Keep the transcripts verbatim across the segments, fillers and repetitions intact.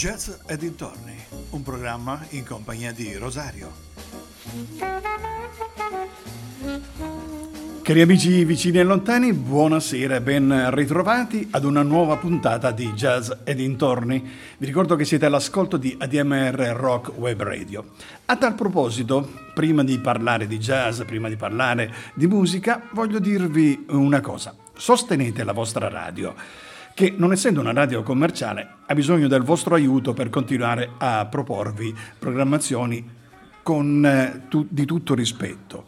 Jazz e Dintorni, un programma in compagnia di Rosario. Cari amici vicini e lontani, buonasera e ben ritrovati ad una nuova puntata di Jazz e Dintorni. Vi ricordo che siete all'ascolto di A D M R Rock Web Radio. A tal proposito, prima di parlare di jazz, prima di parlare di musica, voglio dirvi una cosa. Sostenete la vostra radio, che non essendo una radio commerciale ha bisogno del vostro aiuto per continuare a proporvi programmazioni con, eh, tu, di tutto rispetto.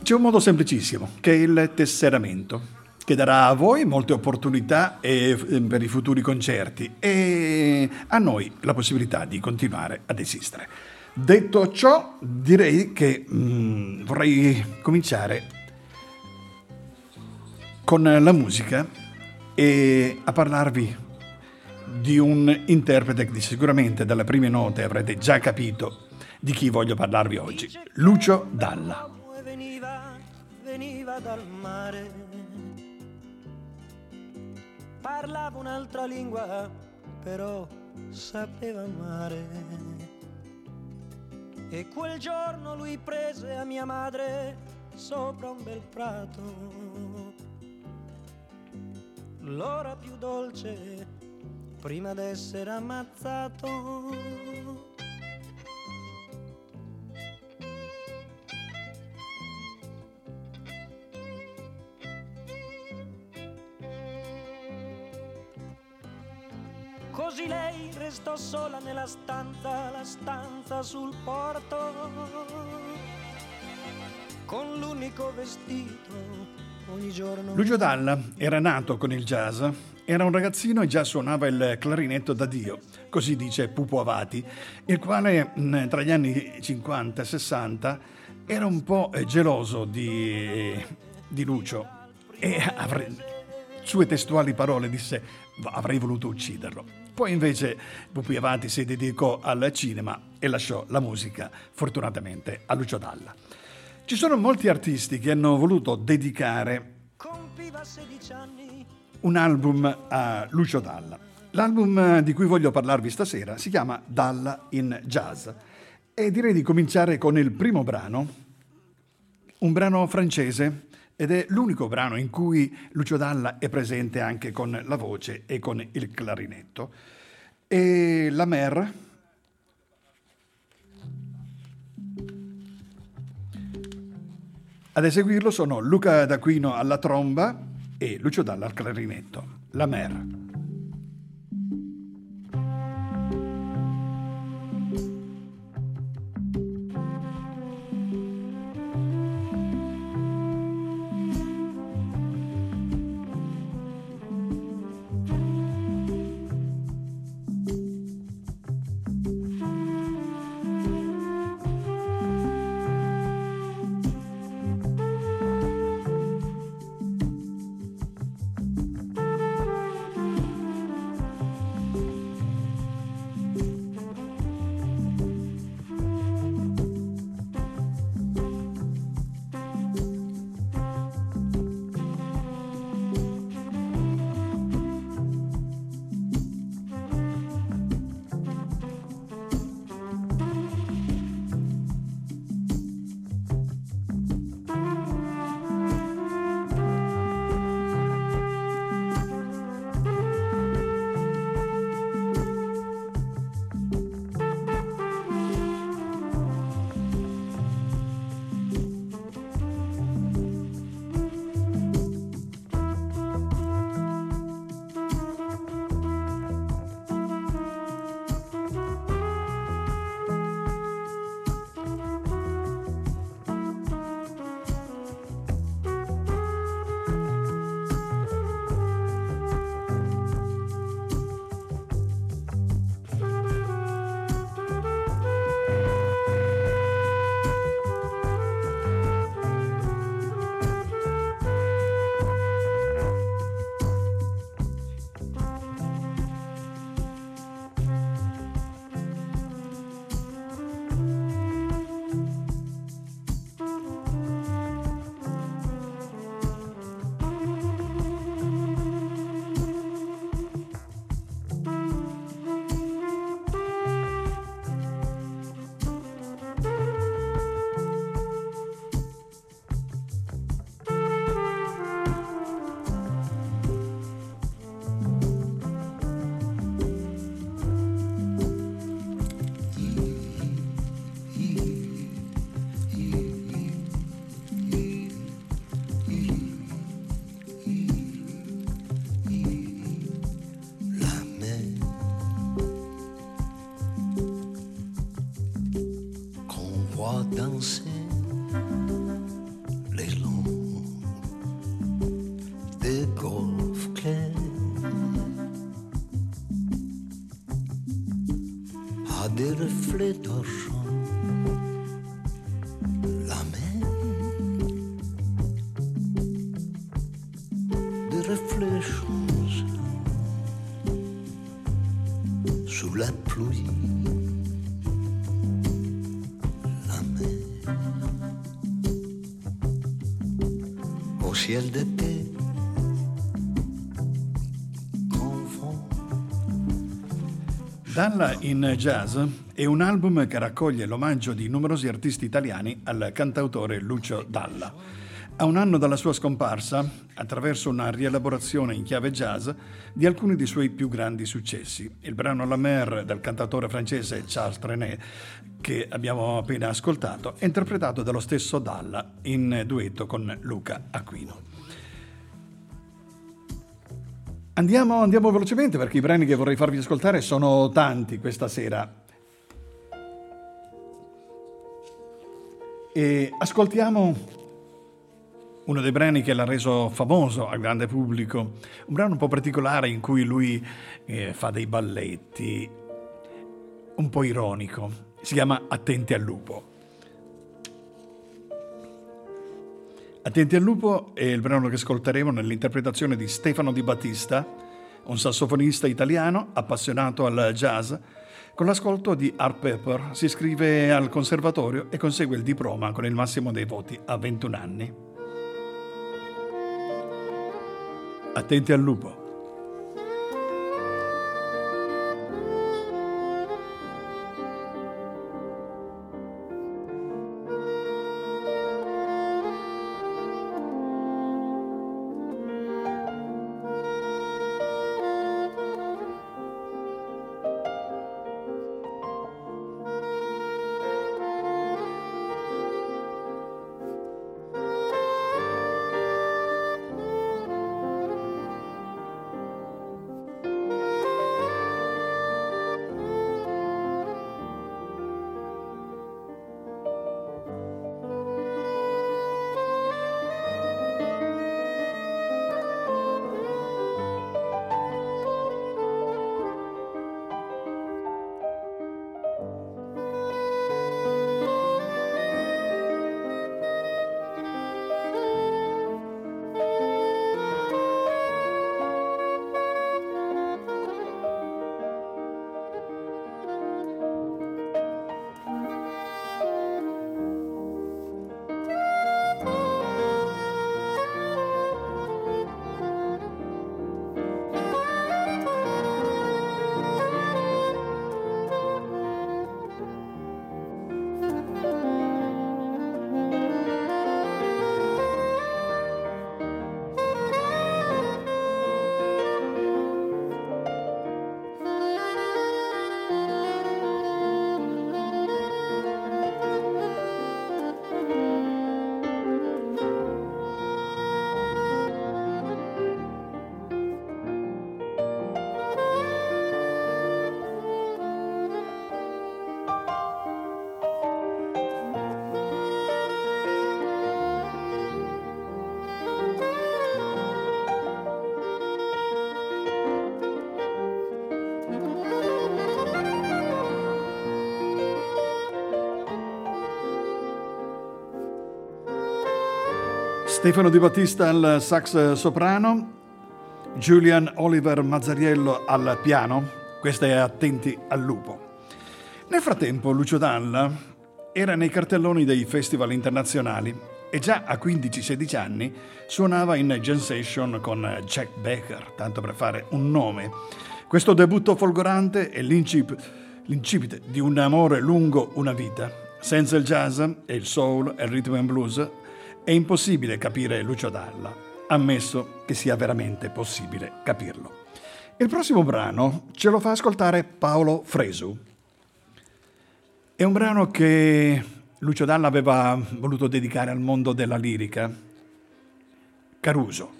C'è un modo semplicissimo, che è il tesseramento, che darà a voi molte opportunità e, eh, per i futuri concerti e a noi la possibilità di continuare ad esistere. Detto ciò, direi che mh, vorrei cominciare con la musica e a parlarvi di un interprete che sicuramente dalle prime note avrete già capito di chi voglio parlarvi oggi, Lucio Dalla. Veniva, veniva dal mare, parlava un'altra lingua, però sapeva amare. E quel giorno lui prese a mia madre sopra un bel prato l'ora più dolce prima d'essere ammazzato. Così lei restò sola nella stanza, la stanza sul porto, con l'unico vestito. Lucio Dalla era nato con il jazz, era un ragazzino e già suonava il clarinetto da Dio, così dice Pupi Avati, il quale tra gli anni cinquanta e sessanta era un po' geloso di, di Lucio e avrei, sue testuali parole disse avrei voluto ucciderlo. Poi invece Pupi Avati si dedicò al cinema e lasciò la musica fortunatamente a Lucio Dalla. Ci sono molti artisti che hanno voluto dedicare un album a Lucio Dalla. L'album di cui voglio parlarvi stasera si chiama Dalla in Jazz e direi di cominciare con il primo brano, un brano francese, ed è l'unico brano in cui Lucio Dalla è presente anche con la voce e con il clarinetto. E La Mer ad eseguirlo sono Luca D'Aquino alla tromba e Lucio Dalla al clarinetto. La Mer. des reflets d'argent. La mer, des reflets changeants sous la pluie. La mer, au ciel d'été. Dalla in Jazz è un album che raccoglie l'omaggio di numerosi artisti italiani al cantautore Lucio Dalla. A un anno dalla sua scomparsa, attraverso una rielaborazione in chiave jazz di alcuni dei suoi più grandi successi, il brano La Mer del cantautore francese Charles Trenet, che abbiamo appena ascoltato, è interpretato dallo stesso Dalla in duetto con Luca D'Aquino. Andiamo, andiamo velocemente perché i brani che vorrei farvi ascoltare sono tanti questa sera. E ascoltiamo uno dei brani che l'ha reso famoso al grande pubblico, un brano un po' particolare in cui lui eh, fa dei balletti, un po' ironico. Si chiama Attenti al lupo. Attenti al lupo è il brano che ascolteremo nell'interpretazione di Stefano Di Battista, un sassofonista italiano appassionato al jazz. Con l'ascolto di Art Pepper si iscrive al conservatorio e consegue il diploma con il massimo dei voti a ventuno anni. Attenti al lupo. Stefano Di Battista al sax soprano, Julian Oliver Mazzariello al piano. Questa è Attenti al lupo. Nel frattempo Lucio Dalla era nei cartelloni dei festival internazionali e già a quindici sedici anni suonava in jam session con Jack Baker, tanto per fare un nome. Questo debutto folgorante è l'incipit di un amore lungo una vita. Senza il jazz e il soul e il rhythm and blues è impossibile capire Lucio Dalla, ammesso che sia veramente possibile capirlo. Il prossimo brano ce lo fa ascoltare Paolo Fresu. È un brano che Lucio Dalla aveva voluto dedicare al mondo della lirica. Caruso.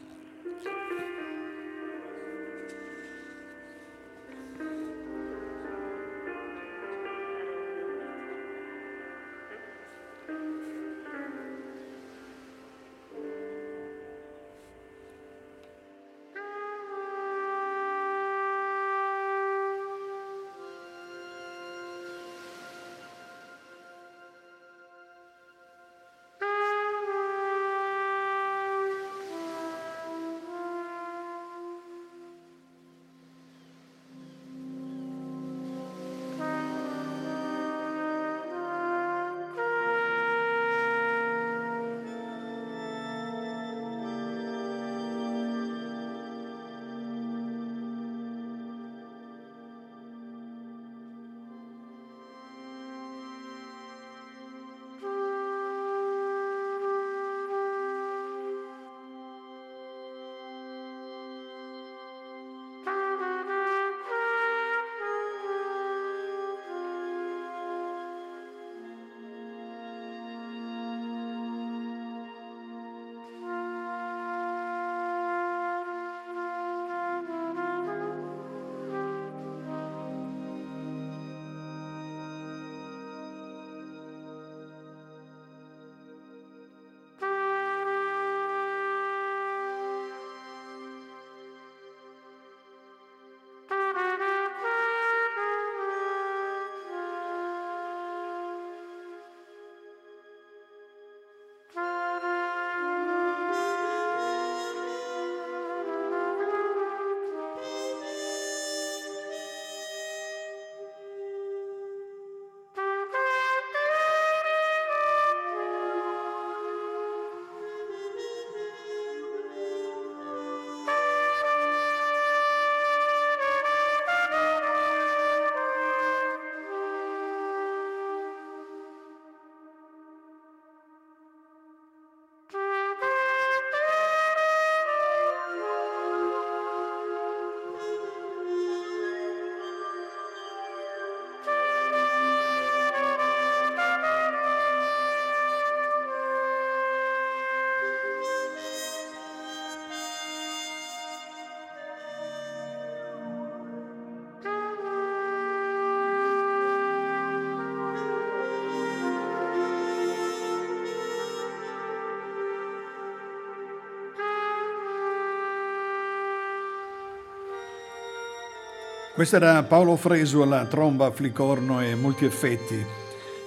Questo era Paolo Fresu alla tromba, flicorno e molti effetti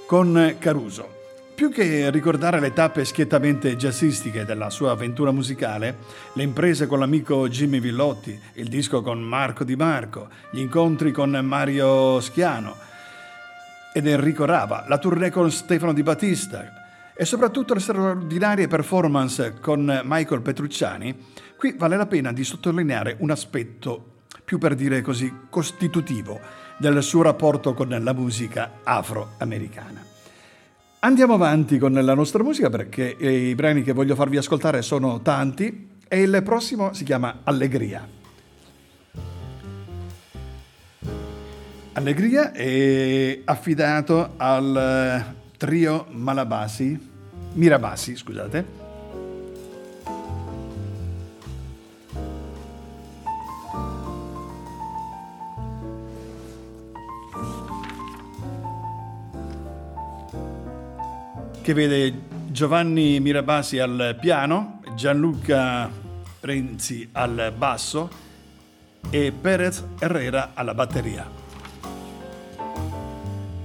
con Caruso. Più che ricordare le tappe schiettamente jazzistiche della sua avventura musicale, le imprese con l'amico Jimmy Villotti, il disco con Marco Di Marco, gli incontri con Mario Schiano ed Enrico Rava, la tournée con Stefano Di Battista e soprattutto le straordinarie performance con Michael Petrucciani, qui vale la pena di sottolineare un aspetto più, per dire così, costitutivo del suo rapporto con la musica afroamericana. Andiamo avanti con la nostra musica perché i brani che voglio farvi ascoltare sono tanti e il prossimo si chiama Allegria. Allegria è affidato al trio Malabasi, Mirabassi, scusate. Che vede Giovanni Mirabassi al piano, Gianluca Renzi al basso e Perez Herrera alla batteria.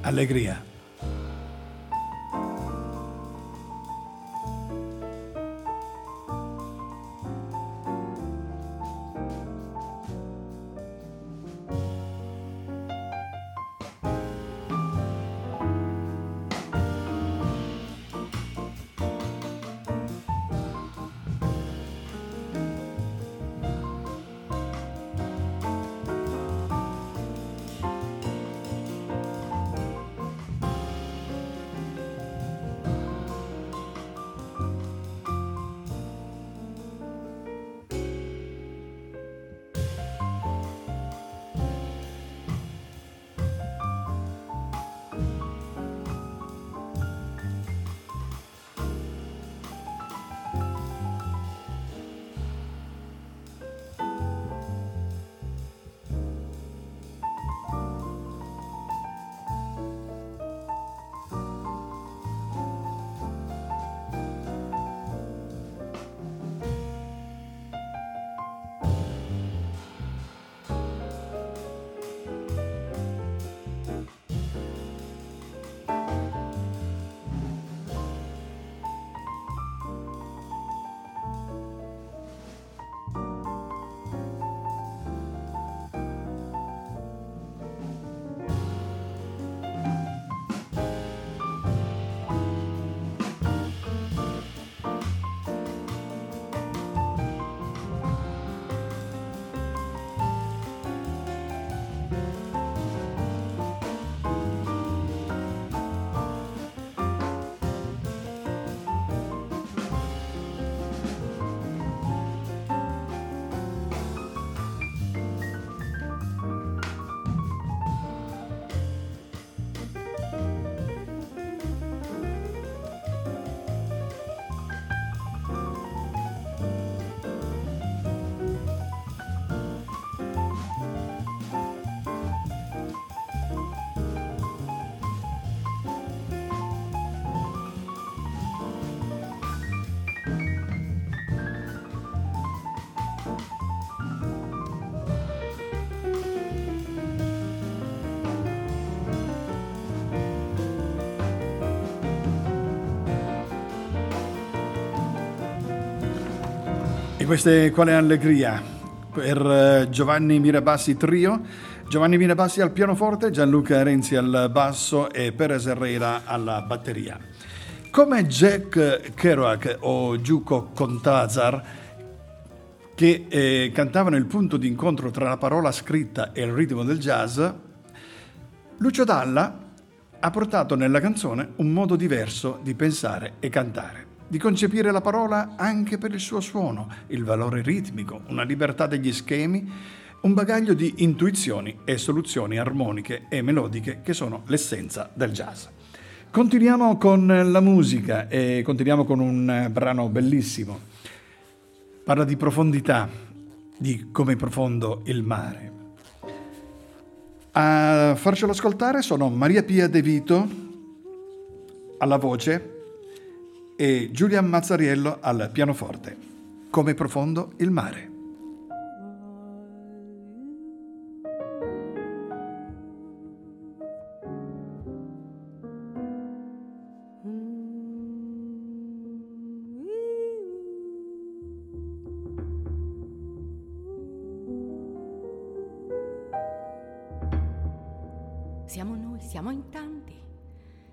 Allegria. Questa è Quale Allegria per Giovanni Mirabassi Trio, Giovanni Mirabassi al pianoforte, Gianluca Renzi al basso e Perez Herrera alla batteria. Come Jack Kerouac o Yuko Kontazar, che eh, cantavano il punto di incontro tra la parola scritta e il ritmo del jazz, Lucio Dalla ha portato nella canzone un modo diverso di pensare e cantare, di concepire la parola anche per il suo suono, il valore ritmico, una libertà degli schemi, un bagaglio di intuizioni e soluzioni armoniche e melodiche che sono l'essenza del jazz. Continuiamo con la musica e continuiamo con un brano bellissimo. Parla di profondità, di come è profondo il mare. A farcelo ascoltare sono Maria Pia De Vito alla voce e Julian Mazzariello al pianoforte. Come profondo il mare. noi siamo in tanti.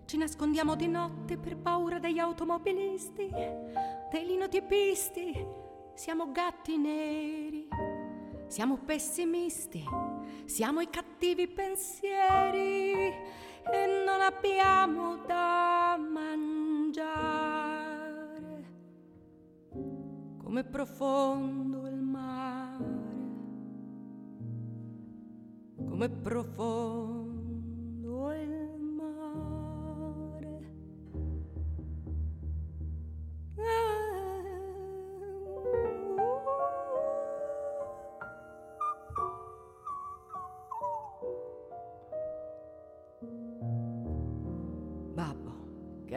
Ci nascondiamo di notte per paura degli automobilisti, dei linotipisti. Siamo gatti neri, siamo pessimisti, siamo i cattivi pensieri e non abbiamo da mangiare. Come profondo il mare, come profondo il mare. Ah.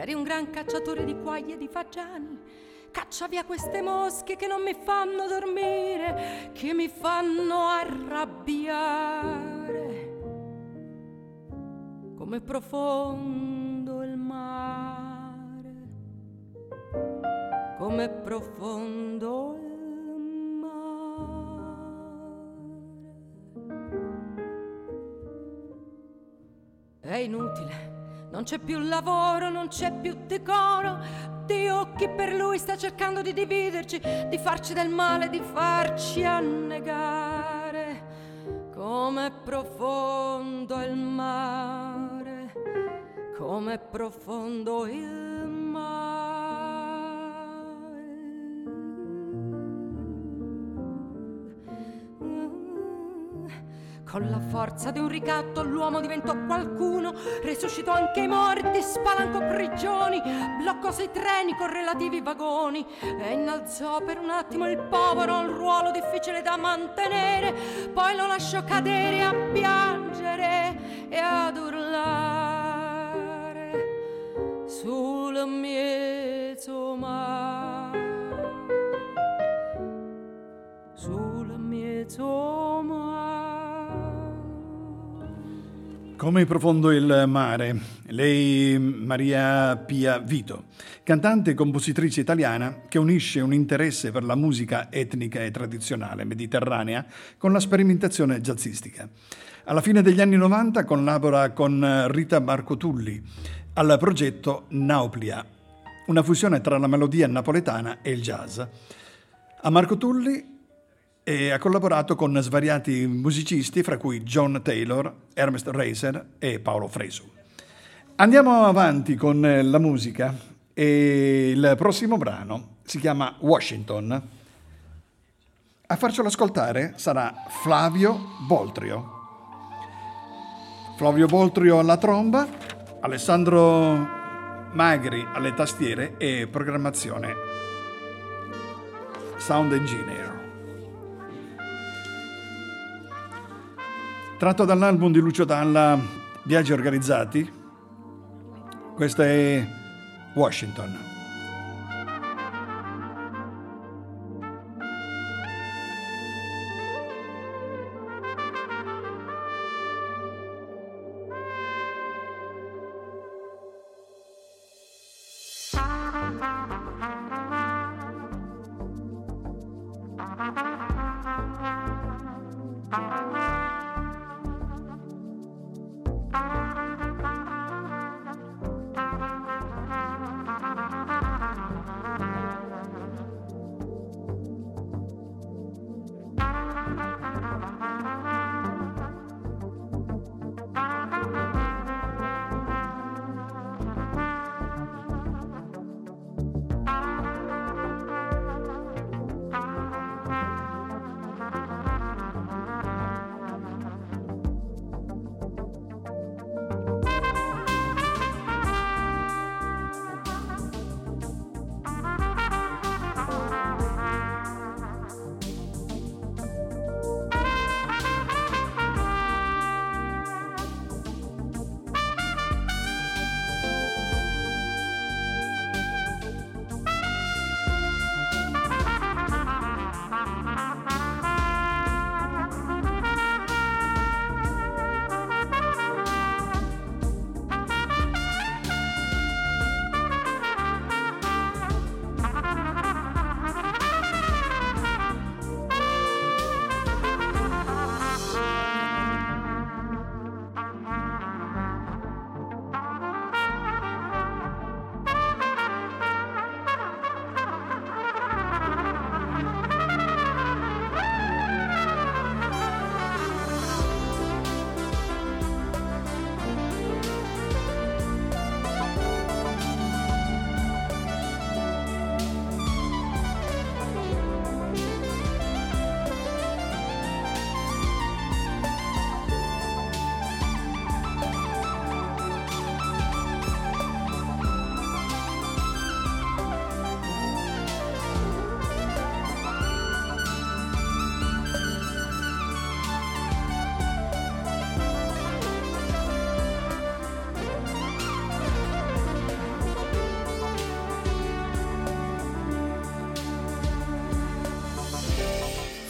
Eri un gran cacciatore di quaglie e di fagiani. Caccia via queste mosche che non mi fanno dormire, che mi fanno arrabbiare. Come profondo il mare, come profondo il mare. È inutile. Non c'è più lavoro, non c'è più decoro. Dio, chi per lui sta cercando di dividerci, di farci del male, di farci annegare. Come profondo il mare, come profondo il mare. Con la forza di un ricatto l'uomo diventò qualcuno, resuscitò anche i morti, spalancò prigioni, bloccò sei treni con relativi vagoni e innalzò per un attimo il povero a un ruolo difficile da mantenere, poi lo lasciò cadere a piangere e ad urlare sul mezzo mare, sul mezzo mare. Come profondo il mare, lei Maria Pia Vito, cantante e compositrice italiana che unisce un interesse per la musica etnica e tradizionale mediterranea con la sperimentazione jazzistica. Alla fine degli anni novanta collabora con Rita Barcotulli al progetto Nauplia, una fusione tra la melodia napoletana e il jazz. A Barcotulli e ha collaborato con svariati musicisti, fra cui John Taylor, Ernest Reiser e Paolo Fresu. Andiamo avanti con la musica e il prossimo brano si chiama Washington. A farcelo ascoltare sarà Flavio Boltrio. Flavio Boltrio alla tromba, Alessandro Magri alle tastiere e programmazione Sound Engineer. Tratto dall'album di Lucio Dalla, Viaggi organizzati, questa è Washington. Bye.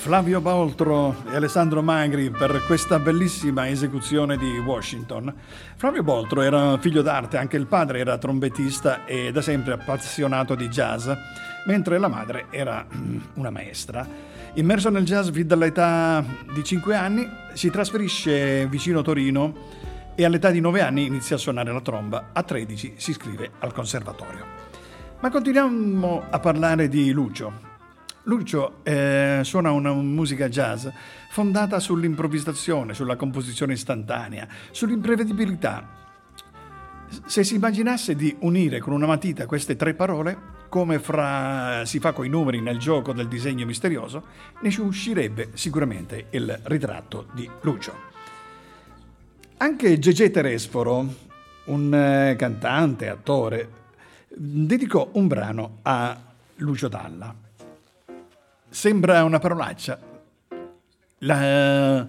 Flavio Boltrio e Alessandro Magri per questa bellissima esecuzione di Washington. Flavio Boltrio era figlio d'arte, anche il padre era trombettista e da sempre appassionato di jazz, mentre la madre era una maestra. Immerso nel jazz fin dall'età di cinque anni, si trasferisce vicino Torino e all'età di nove anni inizia a suonare la tromba, a tredici si iscrive al conservatorio. Ma continuiamo a parlare di Lucio. Lucio eh, suona una musica jazz fondata sull'improvvisazione, sulla composizione istantanea, sull'imprevedibilità. Se si immaginasse di unire con una matita queste tre parole, come fra, si fa coi numeri nel gioco del disegno misterioso, ne uscirebbe sicuramente il ritratto di Lucio. Anche Gegè Telesforo, un eh, cantante, attore, dedicò un brano a Lucio Dalla. Sembra una parolaccia. La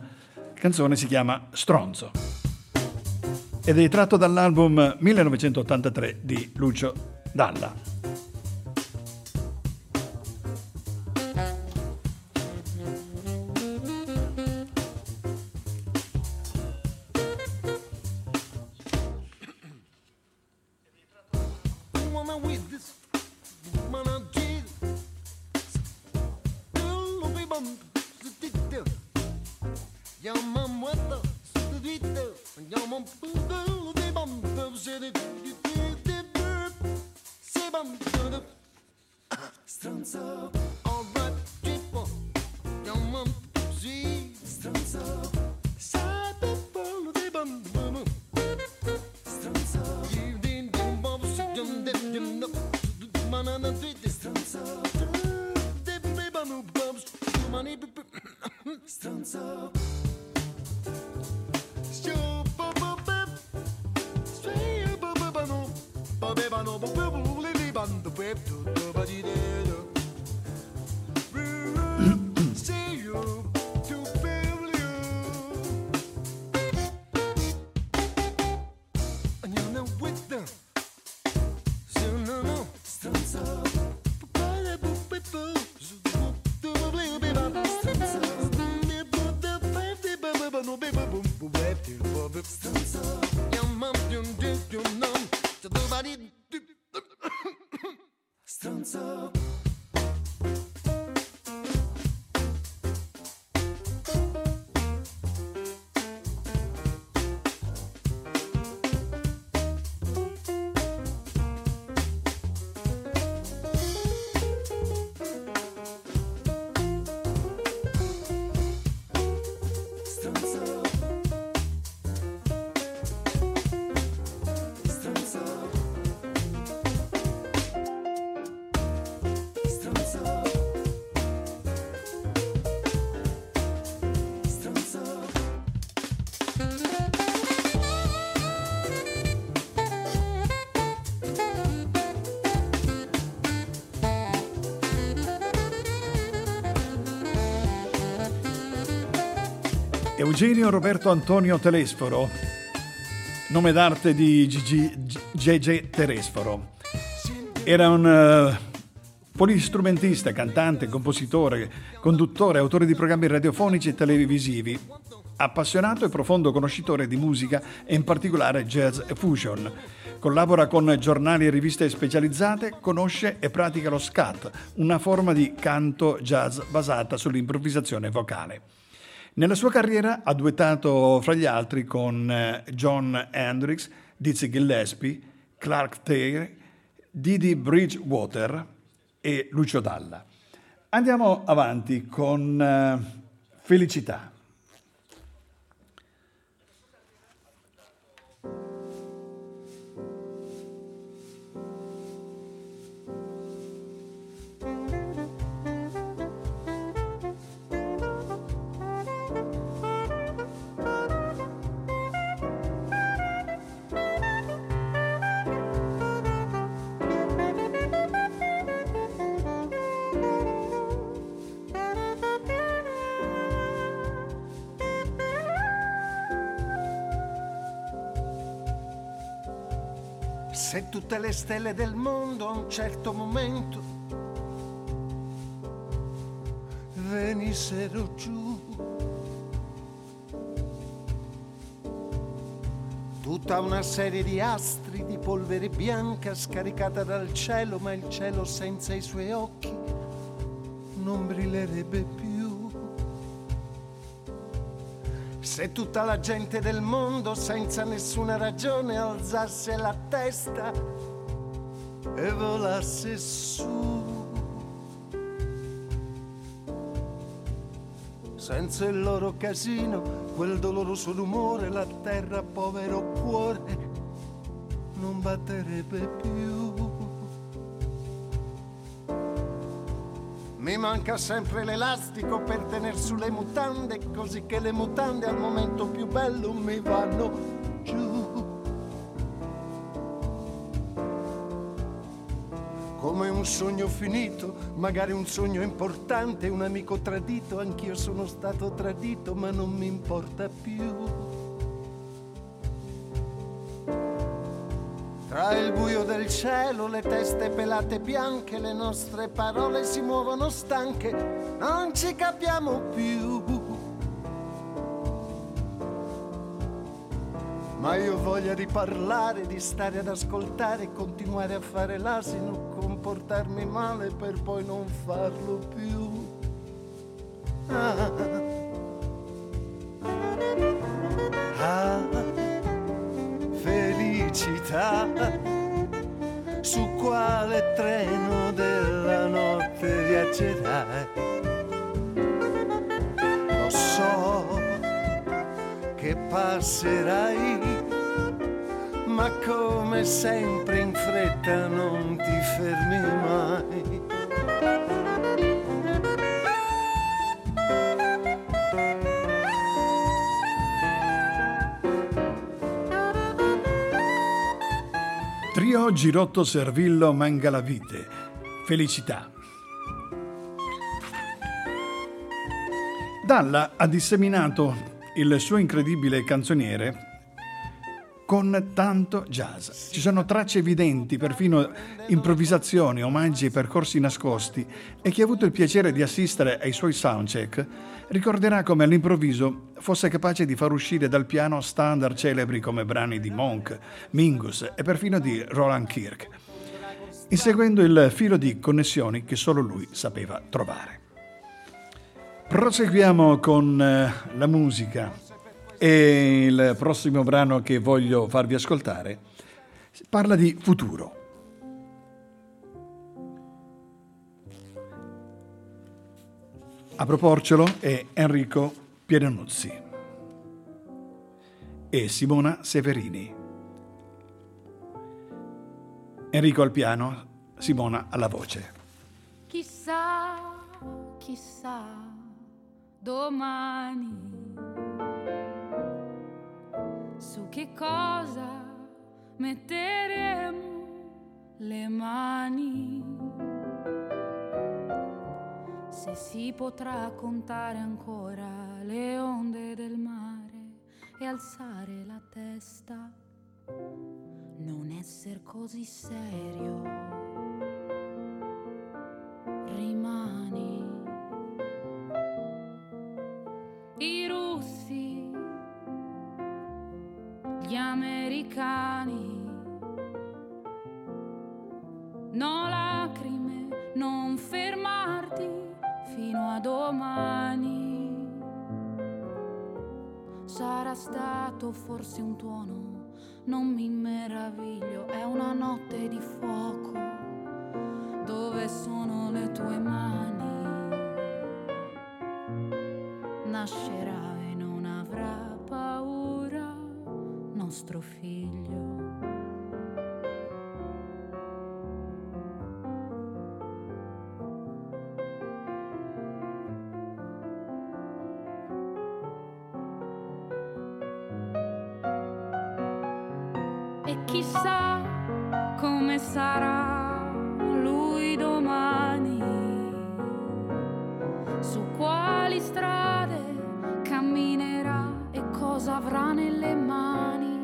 canzone si chiama Stronzo ed è tratto dall'album millenovecentottantatré di Lucio Dalla. Eugenio Roberto Antonio Telesforo, nome d'arte di Gegè Telesforo, era un uh, polistrumentista, cantante, compositore, conduttore, autore di programmi radiofonici e televisivi, appassionato e profondo conoscitore di musica e in particolare jazz e fusion. Collabora con giornali e riviste specializzate, conosce e pratica lo scat, una forma di canto jazz basata sull'improvvisazione vocale. Nella sua carriera ha duettato fra gli altri con John Hendrix, Dizzy Gillespie, Clark Terry, Didi Bridgewater e Lucio Dalla. Andiamo avanti con Felicità. Se tutte le stelle del mondo a un certo momento venivano venissero giù. Tutta una serie di astri di polvere bianca scaricata dal cielo, ma il cielo senza i suoi occhi non brillerebbe più. Se tutta la gente del mondo senza nessuna ragione alzasse la testa e volasse su, senza il loro casino, quel doloroso rumore, la terra, povero cuore, non batterebbe più. Mi manca sempre l'elastico per tener su le mutande, così che le mutande al momento più bello mi vanno giù. Come un sogno finito, magari un sogno importante, un amico tradito, anch'io sono stato tradito, ma non mi importa più. Tra il buio del cielo, le teste pelate bianche, le nostre parole si muovono stanche, non ci capiamo più. Ma io ho voglia di parlare, di stare ad ascoltare, continuare a fare l'asino, portarmi male per poi non farlo più. Ah. Ah. Felicità, su quale treno della notte viaggerai? Lo so che passerai, ma come sempre in fretta non ti fermi mai. Trio Girotto Servillo Mangalavite, Felicità. Dalla ha disseminato il suo incredibile canzoniere con tanto jazz. Ci sono tracce evidenti, perfino improvvisazioni, omaggi e percorsi nascosti, e chi ha avuto il piacere di assistere ai suoi soundcheck ricorderà come all'improvviso fosse capace di far uscire dal piano standard celebri come brani di Monk, Mingus e perfino di Roland Kirk, inseguendo il filo di connessioni che solo lui sapeva trovare. Proseguiamo con la musica. E il prossimo brano che voglio farvi ascoltare parla di futuro. A proporcelo è Enrico Pianuzzi e Simona Severini. Enrico al piano, Simona alla voce. Chissà, chissà, domani su che cosa metteremo le mani, se si potrà contare ancora le onde del mare e alzare la testa, non esser così serio, rimani. I russi, gli americani, no lacrime, non fermarti fino a domani. Sarà stato forse un tuono, non mi meraviglio, è una notte di fuoco. Dove sono le tue mani? Nascerà e non avrà paura nostro figlio. E chissà come sarà lui domani, su quali strade camminerà e cosa avrà nelle mani.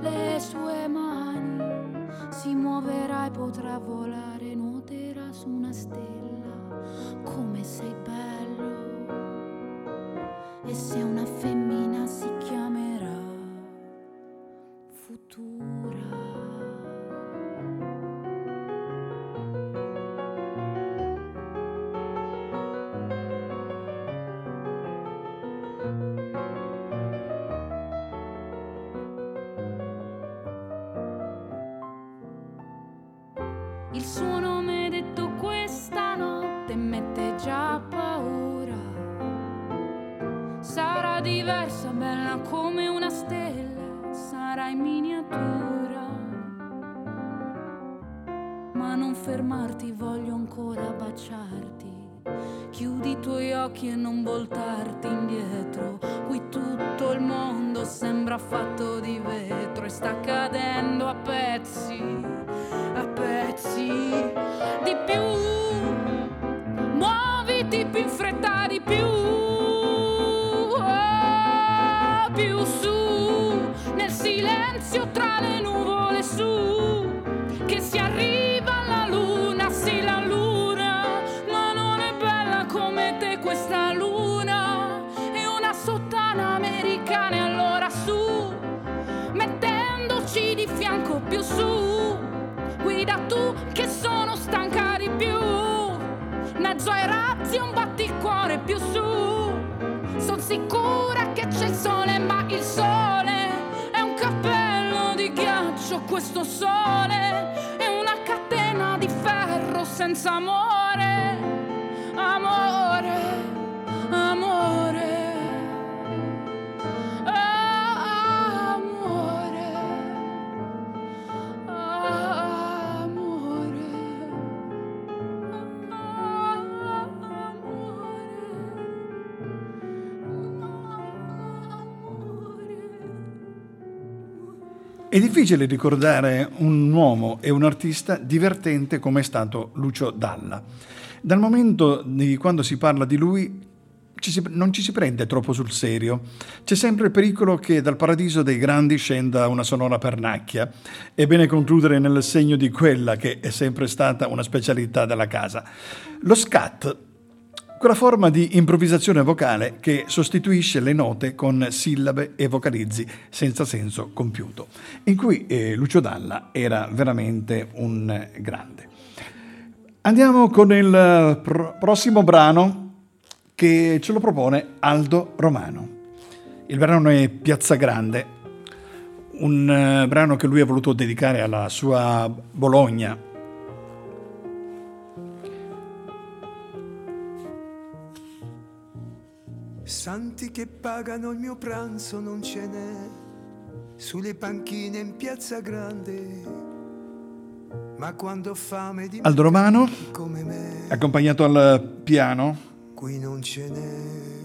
Le sue mani si muoverà e potrà volare, nuoterà su una stella. Come sei bello. e se una femmina si chiamerà Futura. Il suo nome detto questa notte mette già paura. Sarà diversa, bella come una stella, sarà in miniatura. Ma non fermarti, voglio ancora baciarti. Chiudi i tuoi occhi e non voltarti indietro. Qui tutto il mondo sembra fatto di vetro e sta cadendo a pezzi. Di più, muoviti più in fretta, di più, oh, più su, nel silenzio tra le nuvole su, che si arriva alla luna, sì la luna, ma non è bella come te questa luna, è una sottana americana e allora su, mettendoci di fianco più su. Guida tu che sono stanca di più, mezzo ai razzi un batticuore più su. Son sicura che c'è il sole, ma il sole è un cappello di ghiaccio, questo sole è una catena di ferro senza amore, amore, amore. È difficile ricordare un uomo e un artista divertente come è stato Lucio Dalla. Dal momento di quando si parla di lui ci si, non ci si prende troppo sul serio. C'è sempre il pericolo che dal paradiso dei grandi scenda una sonora pernacchia. È bene concludere nel segno di quella che è sempre stata una specialità della casa. Lo scat, quella forma di improvvisazione vocale che sostituisce le note con sillabe e vocalizzi senza senso compiuto, in cui eh, Lucio Dalla era veramente un grande. Andiamo con il pro- prossimo brano che ce lo propone Aldo Romano. Il brano è Piazza Grande, un uh, brano che lui ha voluto dedicare alla sua Bologna. Santi che pagano il mio pranzo non ce n'è sulle panchine in Piazza Grande, ma quando ho fame di Aldo Romano come me, accompagnato al piano qui non ce n'è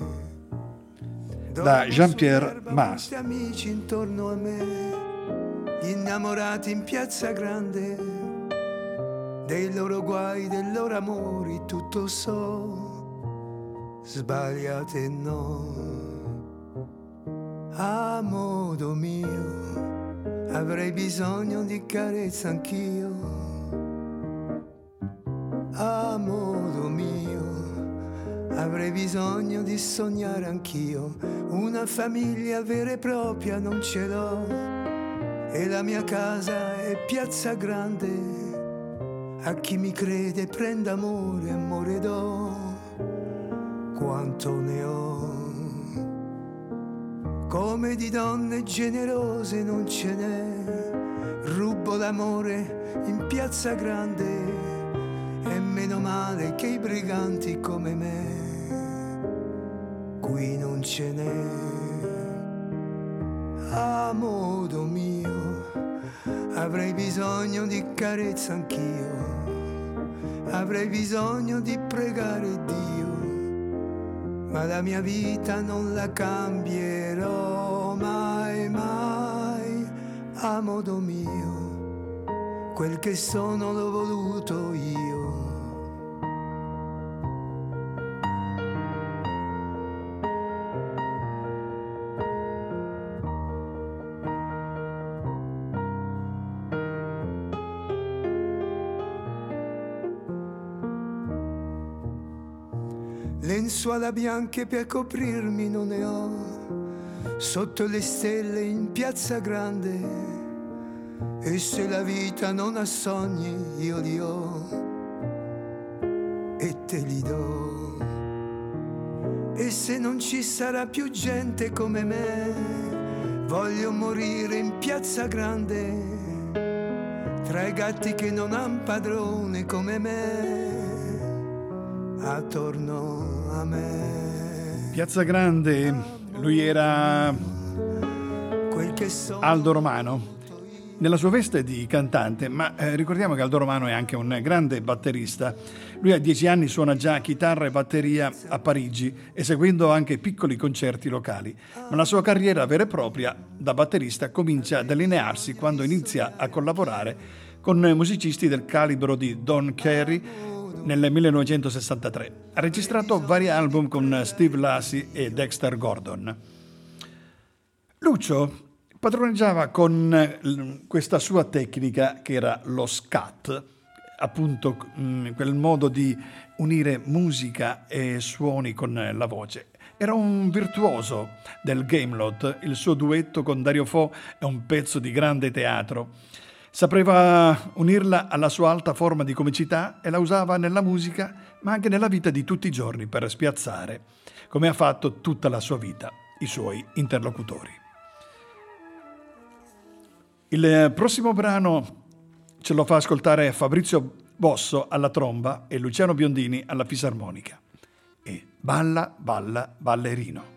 da Jean-Pierre Mas. Amici intorno a me, gli innamorati in Piazza Grande, dei loro guai, dei loro amori, tutto so. Sbagliate no, a modo mio, avrei bisogno di carezza anch'io. A modo mio, avrei bisogno di sognare anch'io. Una famiglia vera e propria non ce l'ho, e la mia casa è Piazza Grande. A chi mi crede prenda amore, amore do quanto ne ho. Come di donne generose non ce n'è, rubo l'amore in Piazza Grande, e meno male che i briganti come me qui non ce n'è. A modo mio avrei bisogno di carezza anch'io, avrei bisogno di pregare Dio, ma la mia vita non la cambierò mai, mai, a modo mio. Quel che sono l'ho voluto io. lenzuola bianche per coprirmi non ne ho, sotto le stelle in Piazza Grande. E se la vita non ha sogni, io li ho e te li do. E se non ci sarà più gente come me, voglio morire in Piazza Grande, tra i gatti che non han padrone come me, attorno a me. Piazza Grande, lui era Aldo Romano nella sua veste di cantante, ma eh, ricordiamo che Aldo Romano è anche un grande batterista. Lui a dieci anni suona già chitarra e batteria a Parigi, eseguendo anche piccoli concerti locali. Ma la sua carriera vera e propria da batterista comincia a delinearsi quando inizia a collaborare con musicisti del calibro di Don Cherry nel millenovecentosessantatré. Ha registrato vari album con Steve Lacy e Dexter Gordon. Lucio padroneggiava con questa sua tecnica che era lo scat, appunto quel modo di unire musica e suoni con la voce. Era un virtuoso del gamelan, il suo duetto con Dario Fo è un pezzo di grande teatro. Sapeva unirla alla sua alta forma di comicità e la usava nella musica, ma anche nella vita di tutti i giorni per spiazzare, come ha fatto tutta la sua vita, i suoi interlocutori. Il prossimo brano ce lo fa ascoltare Fabrizio Bosso alla tromba e Luciano Biondini alla fisarmonica. E Balla, balla, ballerino.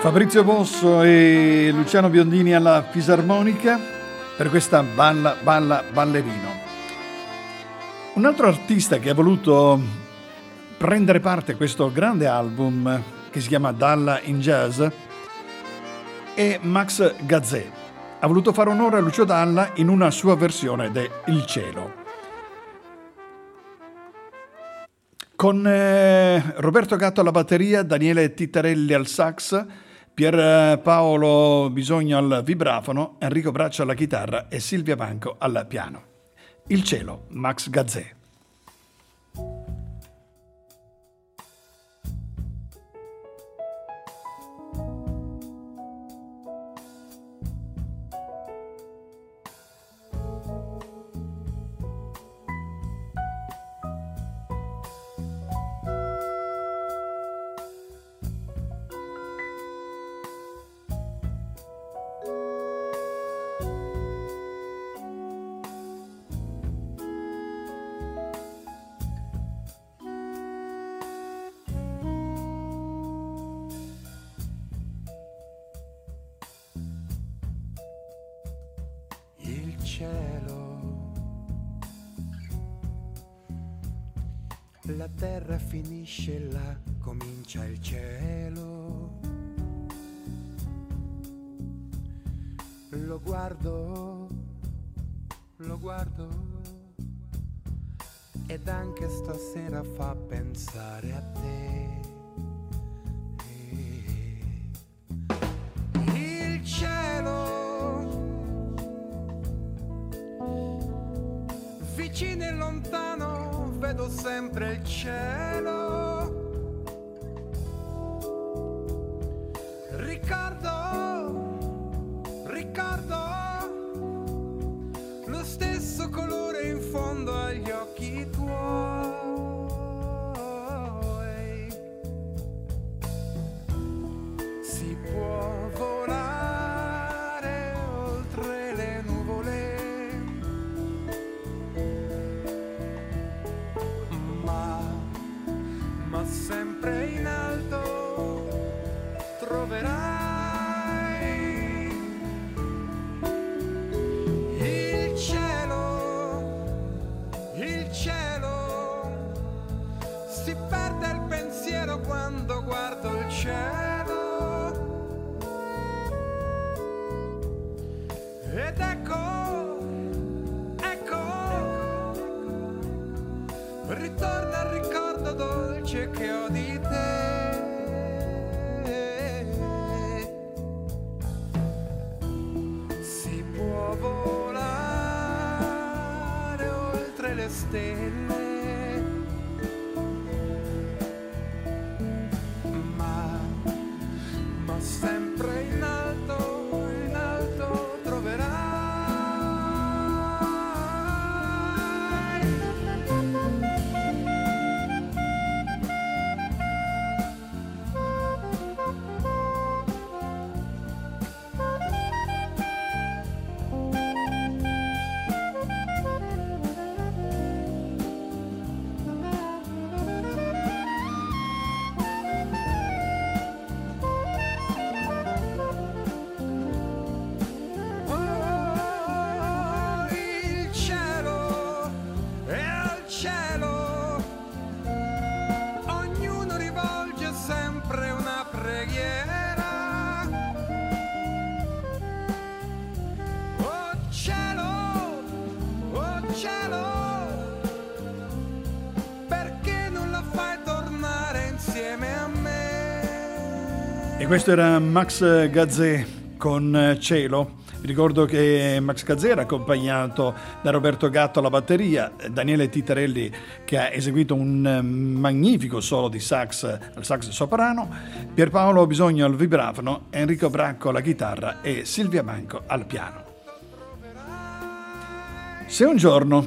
Fabrizio Bosso e Luciano Biondini alla fisarmonica per questa Balla Balla Ballerino. Un altro artista che ha voluto prendere parte a questo grande album che si chiama Dalla in Jazz è Max Gazzè. Ha voluto fare onore a Lucio Dalla in una sua versione de Il Cielo. Con eh, Roberto Gatto alla batteria, Daniele Tittarelli al sax, Pier Paolo Bisogno al vibrafono, Enrico Braccio alla chitarra e Silvia Banco al piano. Il Cielo, Max Gazzè. La terra finisce là, comincia il cielo. Lo guardo, lo guardo, ed anche stasera fa pensare a te. Il cielo, vicino e lontano, vedo sempre il cielo, ricordo, ricordo, lo stesso colore in fondo agli occhi tuoi, si può volare oltre le nuvole. Sempre in alto troverai il cielo, il cielo, si perde il pensiero quando guardo il cielo, ed ecco, ecco, ritorna al ricordo dolce che ho di te, si può volare oltre le stelle, ma, ma sempre in alto, in alto troverai. Questo era Max Gazzè con Cielo. Vi ricordo che Max Gazzè era accompagnato da Roberto Gatto alla batteria, Daniele Tittarelli che ha eseguito un magnifico solo di sax al sax soprano, Pierpaolo Bisogno al vibrafono, Enrico Braccio alla chitarra e Silvia Banco al piano. Se un giorno,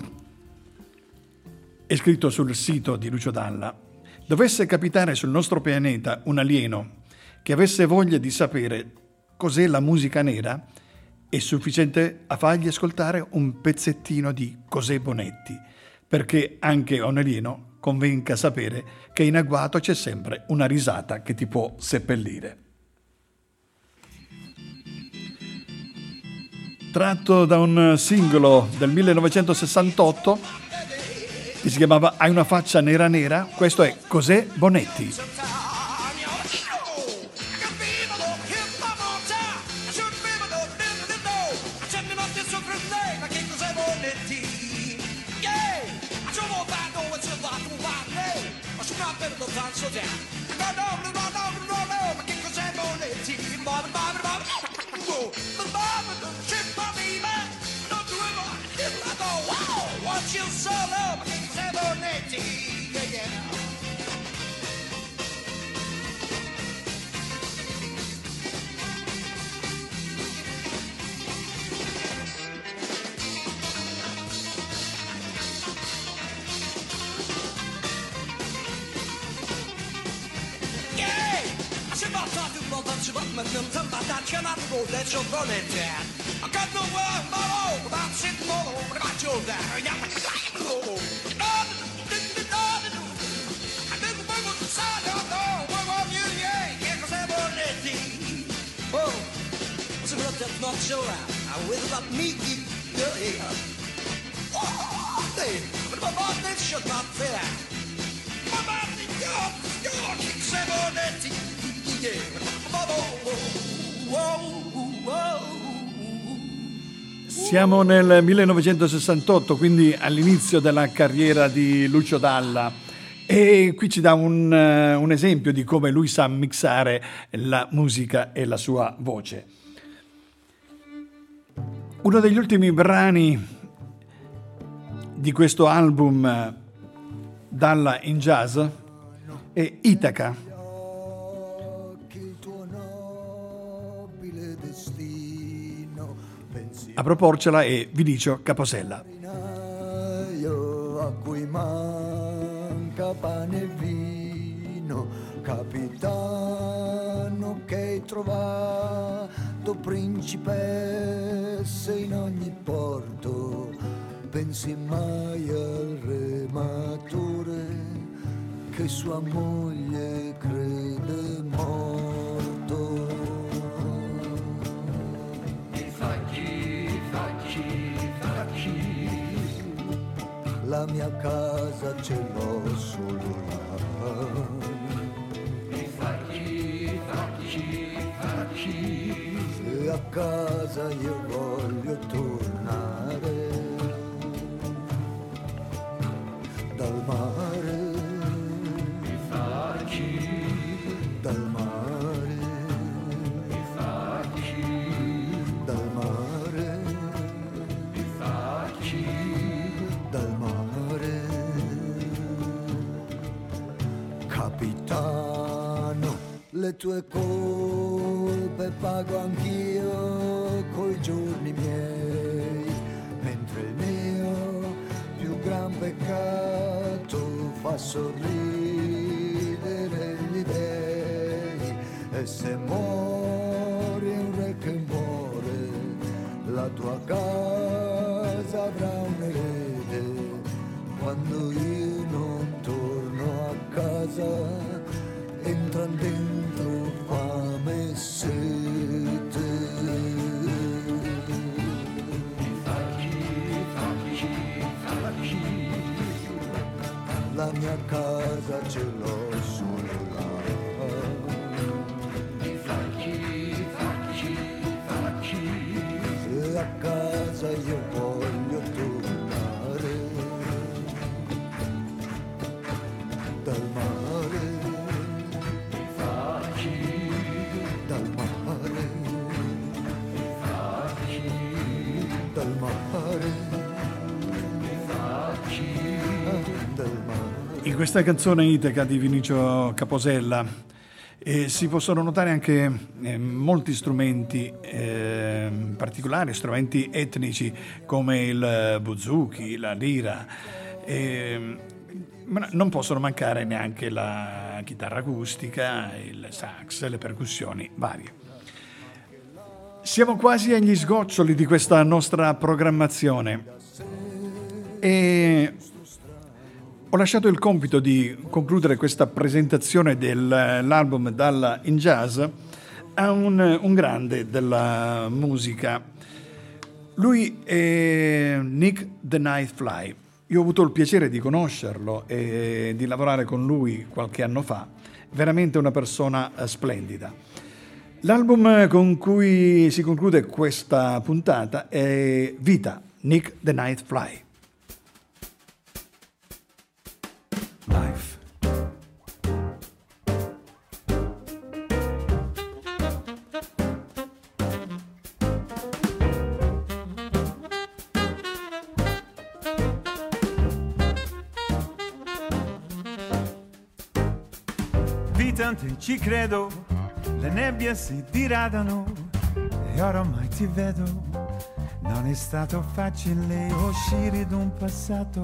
è scritto sul sito di Lucio Dalla, dovesse capitare sul nostro pianeta un alieno che avesse voglia di sapere cos'è la musica nera, è sufficiente a fargli ascoltare un pezzettino di Cos'è Bonetti, perché anche a un alieno convenga sapere che in agguato c'è sempre una risata che ti può seppellire. tratto da un singolo del millenovecentosessantotto che si chiamava Hai una faccia nera nera. Questo è José Bonetti. Siamo nel millenovecentosessantotto, quindi all'inizio della carriera di Lucio Dalla, e qui ci dà un, un esempio di come lui sa mixare la musica e la sua voce. Uno degli ultimi brani di questo album Dalla in Jazz è Itaca. A proporcela è Vinicio Caposella. A cui manca pane e vino, capitano che hai trovato, principesse in ogni porto, pensi mai al rematore che sua moglie crede morto. La mia casa ce l'ho solo là. Mi facci, facci, facci. E a casa io voglio tornare. Dal mare. Mi facci. Dal mare. Mi facci. Dal mare. Mi facci. Dal mare. Capitano, le tue colpe pago anch'io coi giorni miei, mentre il mio più gran peccato fa sorridere gli dèi. E se muori un re che muore, la tua casa avrà un erede quando io non torno a casa. Entran dentro fame e sete. La mia casa ce l'ho solo là. La casa io voglio tornare. Dal mare. Dal mare, dal mare. In questa canzone Itaca di Vinicio Caposella eh, si possono notare anche eh, molti strumenti eh, particolari, strumenti etnici come il buzuki, la lira, eh, ma non possono mancare neanche la chitarra acustica, il sax, le percussioni varie. Siamo quasi agli sgoccioli di questa nostra programmazione e ho lasciato il compito di concludere questa presentazione dell'album Dalla in Jazz a un, un grande della musica, Lui è Nick the Nightfly. Io ho avuto il piacere di conoscerlo e di lavorare con lui qualche anno fa. Veramente una persona splendida. L'album con cui si conclude questa puntata è Vita, Nick the Nightfly. Life. Tanto non ci credo, le nebbie si diradano e oramai ti vedo. Non è stato facile uscire d'un passato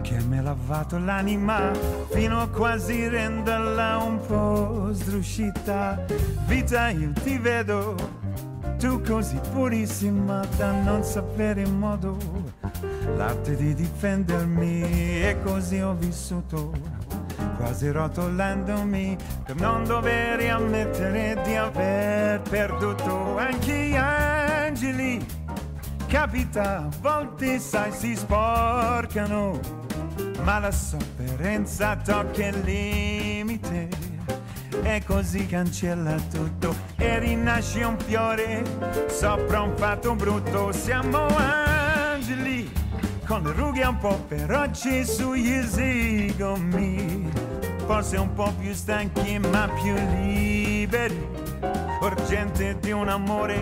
che mi ha lavato l'anima fino a quasi renderla un po' sdruscita. Vita, io ti vedo, tu così purissima da non sapere in modo l'arte di difendermi, e così ho vissuto, quasi rotolandomi per non dover ammettere di aver perduto. Anche gli angeli, capita, a volte sai si sporcano, ma la sofferenza tocca il limite e così cancella tutto e rinasce un fiore sopra un fatto brutto. Siamo angeli con le rughe un po' feroci sugli zigomi, forse un po' più stanchi ma più liberi, urgente di un amore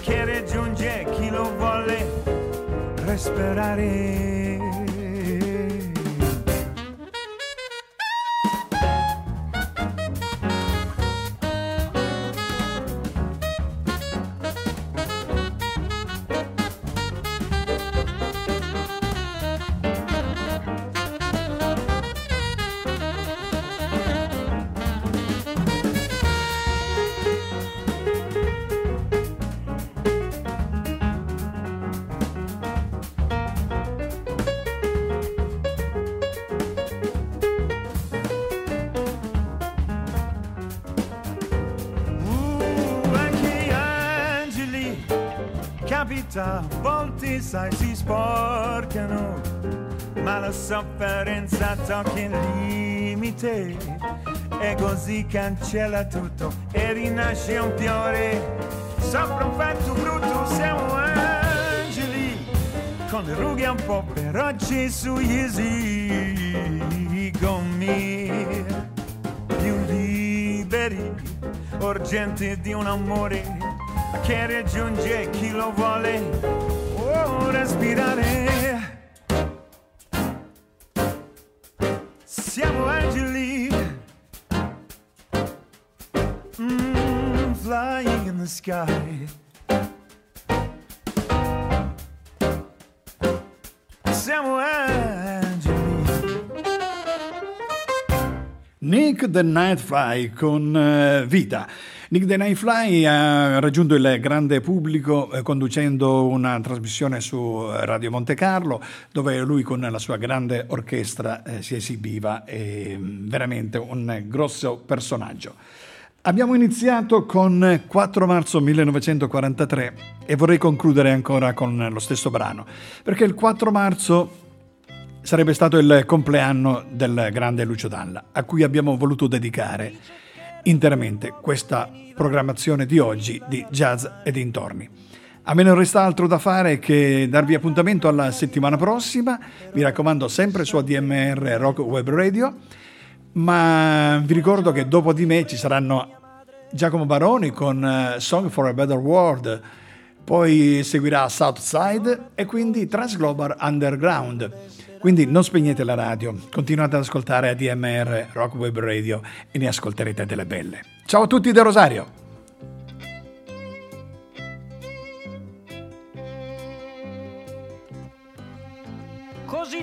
che raggiunge chi lo vuole respirare. A volte sai si sporcano, ma la sofferenza tocca il limite e così cancella tutto e rinasce un fiore sopra un fatto brutto. Siamo angeli con le rughe un po' feroci sugli zigomi, più liberi, urgenti di un amore che raggiunge chi lo vuole, oh, respirare. Siamo angeli, mm, flying in the sky. Siamo angeli. Nick the Nightfly con uh, Vita. Nick the Nightfly ha raggiunto il grande pubblico conducendo una trasmissione su Radio Monte Carlo, dove lui con la sua grande orchestra si esibiva, è veramente un grosso personaggio. Abbiamo iniziato con quattro marzo millenovecentoquarantatré e vorrei concludere ancora con lo stesso brano, perché il quattro marzo sarebbe stato il compleanno del grande Lucio Dalla, a cui abbiamo voluto dedicare interamente questa programmazione di oggi di Jazz e Dintorni. A me non resta altro da fare che darvi appuntamento alla settimana prossima, mi raccomando sempre su A D M R Rock Web Radio, ma vi ricordo che dopo di me ci saranno Giacomo Baroni con Song for a Better World, poi seguirà Southside e quindi Transglobal Underground. Quindi non spegnete la radio, continuate ad ascoltare A D M R Rock Web Radio e ne ascolterete delle belle. Ciao a tutti da Rosario! Così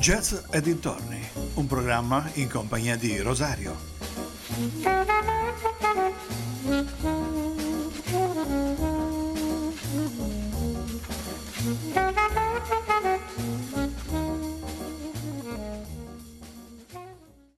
Jazz e Dintorni, un programma in compagnia di Rosario.